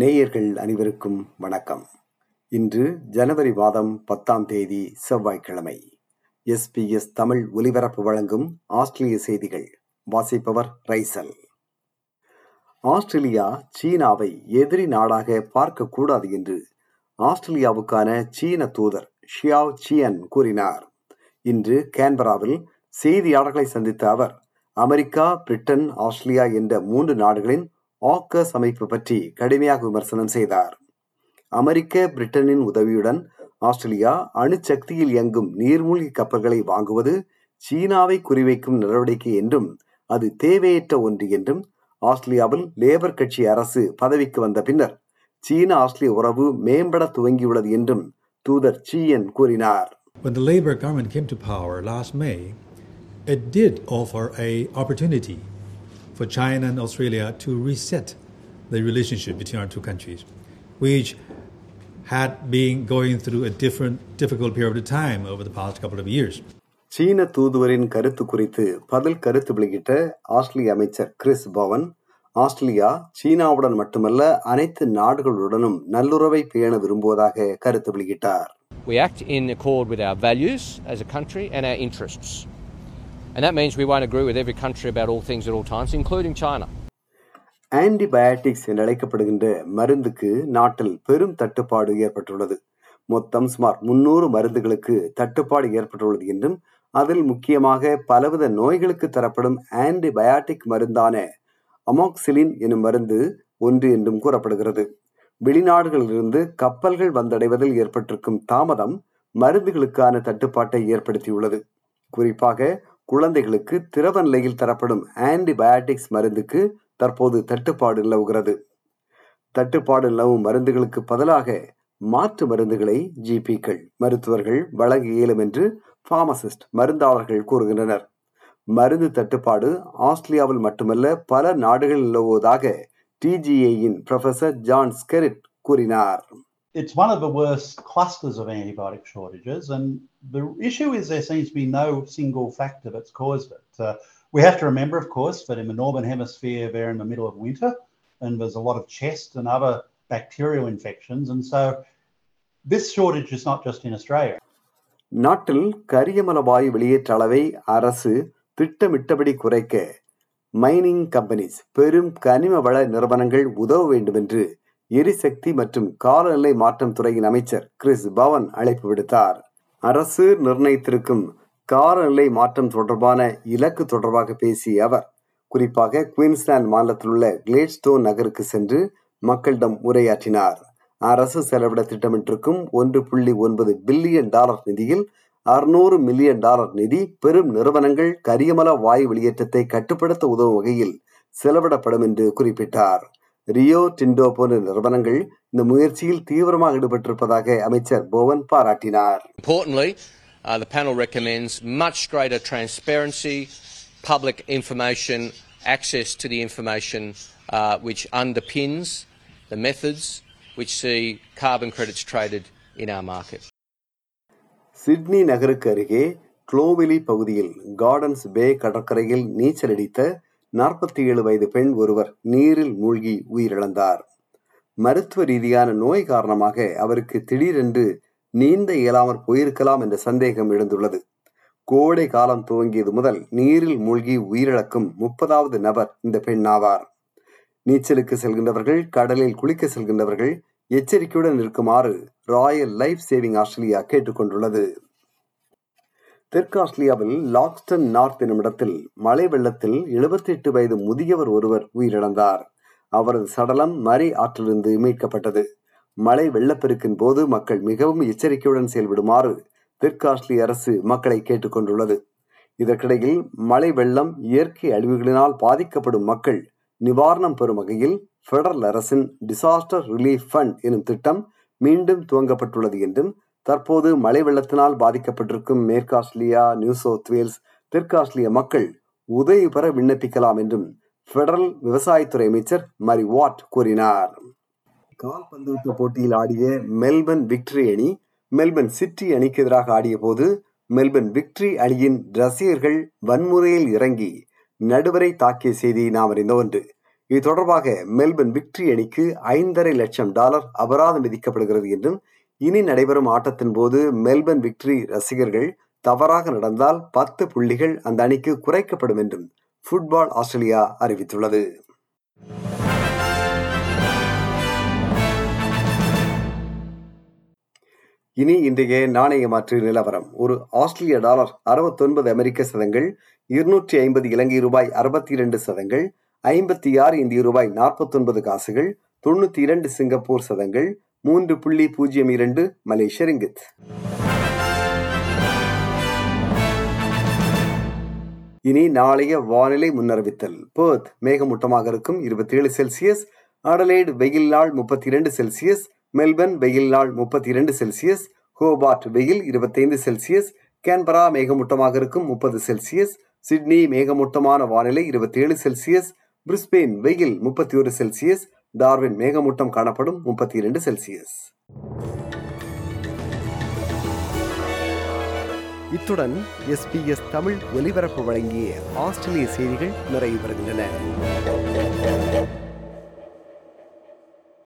நேயர்கள் அனைவருக்கும் வணக்கம். இன்று ஜனவரி மாதம் 10 செவ்வாய்க்கிழமை. SBS தமிழ் ஒலிபரப்பு வழங்கும் ஆஸ்திரேலிய செய்திகள் வாசிப்பவர் ரைசல். ஆஸ்திரேலியா சீனாவை எதிரி நாடாக பார்க்கக்கூடாது என்று ஆஸ்திரேலியாவுக்கான சீன தூதர் ஷியாவ் சியன் கூறினார். இன்று கேன்பராவில் செய்தியாளர்களை சந்தித்த அவர் அமெரிக்கா, பிரிட்டன், ஆஸ்திரேலியா என்ற 3 நாடுகளின் ஆக்கஸ் அமைப்பு பற்றி கடுமையாக விமர்சனம் செய்தார். அமெரிக்க, பிரிட்டனின் உதவியுடன் ஆஸ்திரேலியா அணுசக்தியில் இயங்கும் நீர்மூழ்கி கப்பல்களை வாங்குவது சீனாவை குறிவைக்கும் நடவடிக்கை என்றும் அது தேவையற்ற ஒன்று என்றும் ஆஸ்திரேலியாவில் லேபர் கட்சி அரசு பதவிக்கு வந்த பின்னர் சீன ஆஸ்திரேலிய உறவு மேம்பட துவங்கியுள்ளது என்றும் தூதர் சியன் கூறினார். When the Labor government came to power last May, it did offer a opportunity for China and Australia to reset the relationship between our two countries, which had been going through a difficult period of time over the past couple of years. சீன தூதுவரின் கருத்து குறித்து பதில் கருத்து வெளியிட்ட ஆஸ்திரேலிய அமைச்சர் Chris Pawan, Australia சீனாவுடன் மட்டுமல்ல அனைத்து நாடுகளுடனும் நல்லுறவை பேண விரும்புவதாக கருத்து வெளியிட்டார். We act in accord with our values as a country and our interests. And that means we won't agree with every country about all things at all times, including China. Antibiotics என அழைக்கப்படுகின்ற மருந்துக்கு நாட்டில் பெரும் தட்டுப்பாடு ஏற்பட்டுள்ளது. மொத்தம் சுமார் 300 மருந்துகளுக்கு தட்டுப்பாடு ஏற்பட்டுள்ளது என்றும் அதில் முக்கியமாக பலவித நோய்களுக்கு தரப்படும் ஆன்டிபயாட்டிக் மருந்தான அமோக்சிலின் எனும் மருந்து ஒன்று என்றும் கூறப்படுகிறது. வெளிநாடுகளிலிருந்து கப்பல்கள் வந்தடைவதில் ஏற்பட்டிருக்கும் தாமதம் மருந்துகளுக்கான தட்டுப்பாட்டை ஏற்படுத்தியுள்ளது. குறிப்பாக குழந்தைகளுக்கு திரவ நிலையில் தரப்படும் ஆன்டிபயாட்டிக்ஸ் மருந்துக்கு தற்போது தட்டுப்பாடு நிலவுகிறது. தட்டுப்பாடு நிலவும் மருந்துகளுக்கு பதிலாக மாற்று மருந்துகளை ஜிபிக்கள் மருத்துவர்கள் வழங்க இயலும் என்று பார்மசிஸ்ட் மருந்தாளர்கள் கூறுகின்றனர். மருந்து தட்டுப்பாடு ஆஸ்திரேலியாவில் மட்டுமல்ல பல நாடுகளில் நிலவுவதாக டிஜிஏயின் ப்ரொஃபசர் ஜான் ஸ்கெரிட் கூறினார். It's one of the worst clusters of antibiotic shortages, and the issue is there seems to be no single factor that's caused it. We have to remember, of course, that in the Northern Hemisphere, they're in the middle of winter, and there's a lot of chest and other bacterial infections, and so this shortage is not just in Australia. நாட்டில் கரியமலவாயு வெளியேற்ற அளவை அரசு திட்டமிட்டபடி குறைக்க mining companies பெரும் கனிம வள நிறுவனங்கள் உதவ வேண்டும் என்று எரிசக்தி மற்றும் காலநிலை மாற்றம் துறையின் அமைச்சர் கிறிஸ் பவன் அழைப்பு விடுத்தார். அரசு நிர்ணயித்திருக்கும் காலநிலை மாற்றம் தொடர்பான இலக்கு தொடர்பாக பேசிய அவர் குறிப்பாக குயின்ஸ்லாந்து மாநிலத்தில் உள்ள கிளேட்ஸ்டோன் நகருக்கு சென்று மக்களிடம் உரையாற்றினார். அரசு செலவிட திட்டமிட்டிருக்கும் $1.9 பில்லியன் நிதியில் $600 மில்லியன் நிதி பெரும் நிறுவனங்கள் கரியமல வாயு வெளியேற்றத்தை கட்டுப்படுத்த உதவும் வகையில் செலவிடப்படும் என்று குறிப்பிட்டார். ரியோ டிண்டோ போன்ற நிறுவனங்கள் இந்த முயற்சியில் தீவிரமாக ஈடுபட்டிருப்பதாக அமைச்சர் போவன் பாராட்டினார். Importantly, the panel recommends much greater transparency, public information, access to the information which underpins the methods which see carbon credits traded in our market. Sydney நகருக்கு அருகே க்ளோவெலி பகுதியில் கார்டன்ஸ் பே கடற்கரையில் நீச்சலடித்த 47 வயது பெண் ஒருவர் நீரில் மூழ்கி உயிரிழந்தார். மருத்துவ ரீதியான நோய் காரணமாக அவருக்கு திடீரென்று நீந்த இயலாமற் போயிருக்கலாம் என்ற சந்தேகம் எழுந்துள்ளது. கோடை காலம் துவங்கியது முதல் நீரில் மூழ்கி உயிரிழக்கும் 30வது நபர் இந்த பெண் ஆவார். நீச்சலுக்கு செல்கின்றவர்கள், கடலில் குளிக்க செல்கின்றவர்கள் எச்சரிக்கையுடன் இருக்குமாறு ராயல் லைஃப் சேவிங் ஆஸ்திரேலியா கேட்டுக்கொண்டுள்ளது. தெற்கு ஆஸ்திரேலியாவில் லாக்ஸ்டன் நார்த் எனும் இடத்தில் மழை வெள்ளத்தில் 78 வயது முதியவர் ஒருவர் உயிரிழந்தார். அவரது சடலம் மரி ஆற்றிலிருந்து மீட்கப்பட்டது. மழை வெள்ளப்பெருக்கின் போது மக்கள் மிகவும் எச்சரிக்கையுடன் செயல்படுமாறு தெற்கு ஆஸ்திரேலிய அரசு மக்களை கேட்டுக்கொண்டுள்ளது. இதற்கிடையில் மழை வெள்ளம் இயற்கை அழிவுகளினால் பாதிக்கப்படும் மக்கள் நிவாரணம் பெறும் வகையில் பெடரல் அரசின் டிசாஸ்டர் ரிலீஃப் ஃபண்ட் எனும் திட்டம் மீண்டும் துவங்கப்பட்டுள்ளது என்றும் தற்போது மழை வெள்ளத்தினால் பாதிக்கப்பட்டிருக்கும் மேற்கு ஆஸ்திரேலியா, நியூ சவுத் வேல்ஸ், தெற்கு ஆஸ்திரேலிய மக்கள் உதவி பெற விண்ணப்பிக்கலாம் என்றும் பெடரல் விவசாயத்துறை அமைச்சர் மரி கூறினார். கால்பந்தூட்ட போட்டியில் ஆடிய மெல்பர்ன் விக்டரி அணி மெல்பர்ன் சிட்டி அணிக்கு எதிராக ஆடிய போது மெல்பர்ன் விக்டரி அணியின் ரசிகர்கள் வன்முறையில் இறங்கி நடுவரை தாக்கிய செய்தி நாம் அறிந்த ஒன்று. இது தொடர்பாக மெல்பர்ன் விக்டரி அணிக்கு $5.5 லட்சம் அபராதம் விதிக்கப்படுகிறது என்றும், இனி நடைபெறும் ஆட்டத்தின் போது மெல்பர்ன் விக்டரி ரசிகர்கள் தவறாக நடந்தால் 10 புள்ளிகள் அந்த அணிக்கு குறைக்கப்படும் என்றும் ஃபுட்பால் ஆஸ்திரேலியா அறிவித்துள்ளது. இனி இன்றைய நாணய மாற்று நிலவரம். ஒரு ஆஸ்திரேலிய டாலர் $69 அமெரிக்க சதங்கள், 250 இலங்கை ரூபாய் 62 சதங்கள், 56 இந்திய ரூபாய் 49 காசுகள், 92 சிங்கப்பூர் சதங்கள், 3.02 மலேசிய ரிங்கித். இனி நாளைய வானிலை முன்னறிவித்தல். பெர்த் மேகமூட்டமாக இருக்கும், 27 செல்சியஸ். அடலைடு வெயில் நாள், 32 செல்சியஸ். மெல்பர்ன் வெயில் நாள், 32 செல்சியஸ். ஹோபார்ட் வெயில், 25 செல்சியஸ். கேன்பரா மேகமூட்டமாக இருக்கும், 30 செல்சியஸ். சிட்னி மேகமூட்டமான வானிலை, 27 செல்சியஸ். பிரிஸ்பெயின் வெயில், 31 செல்சியஸ். டார்வின் மேகமூட்டம் காணப்படும், 32 செல்சியஸ். இத்துடன் SBS தமிழ் ஒலிபரப்பு வழங்கிய ஆஸ்திரேலிய செய்திகள் நிறைவு பெறுகின்றன.